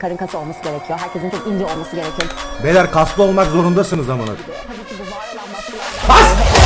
Karın kası olması gerekiyor. Herkesin çok ince olması gerekiyor. Beyler kaslı olmak zorundasınız amına. Bas!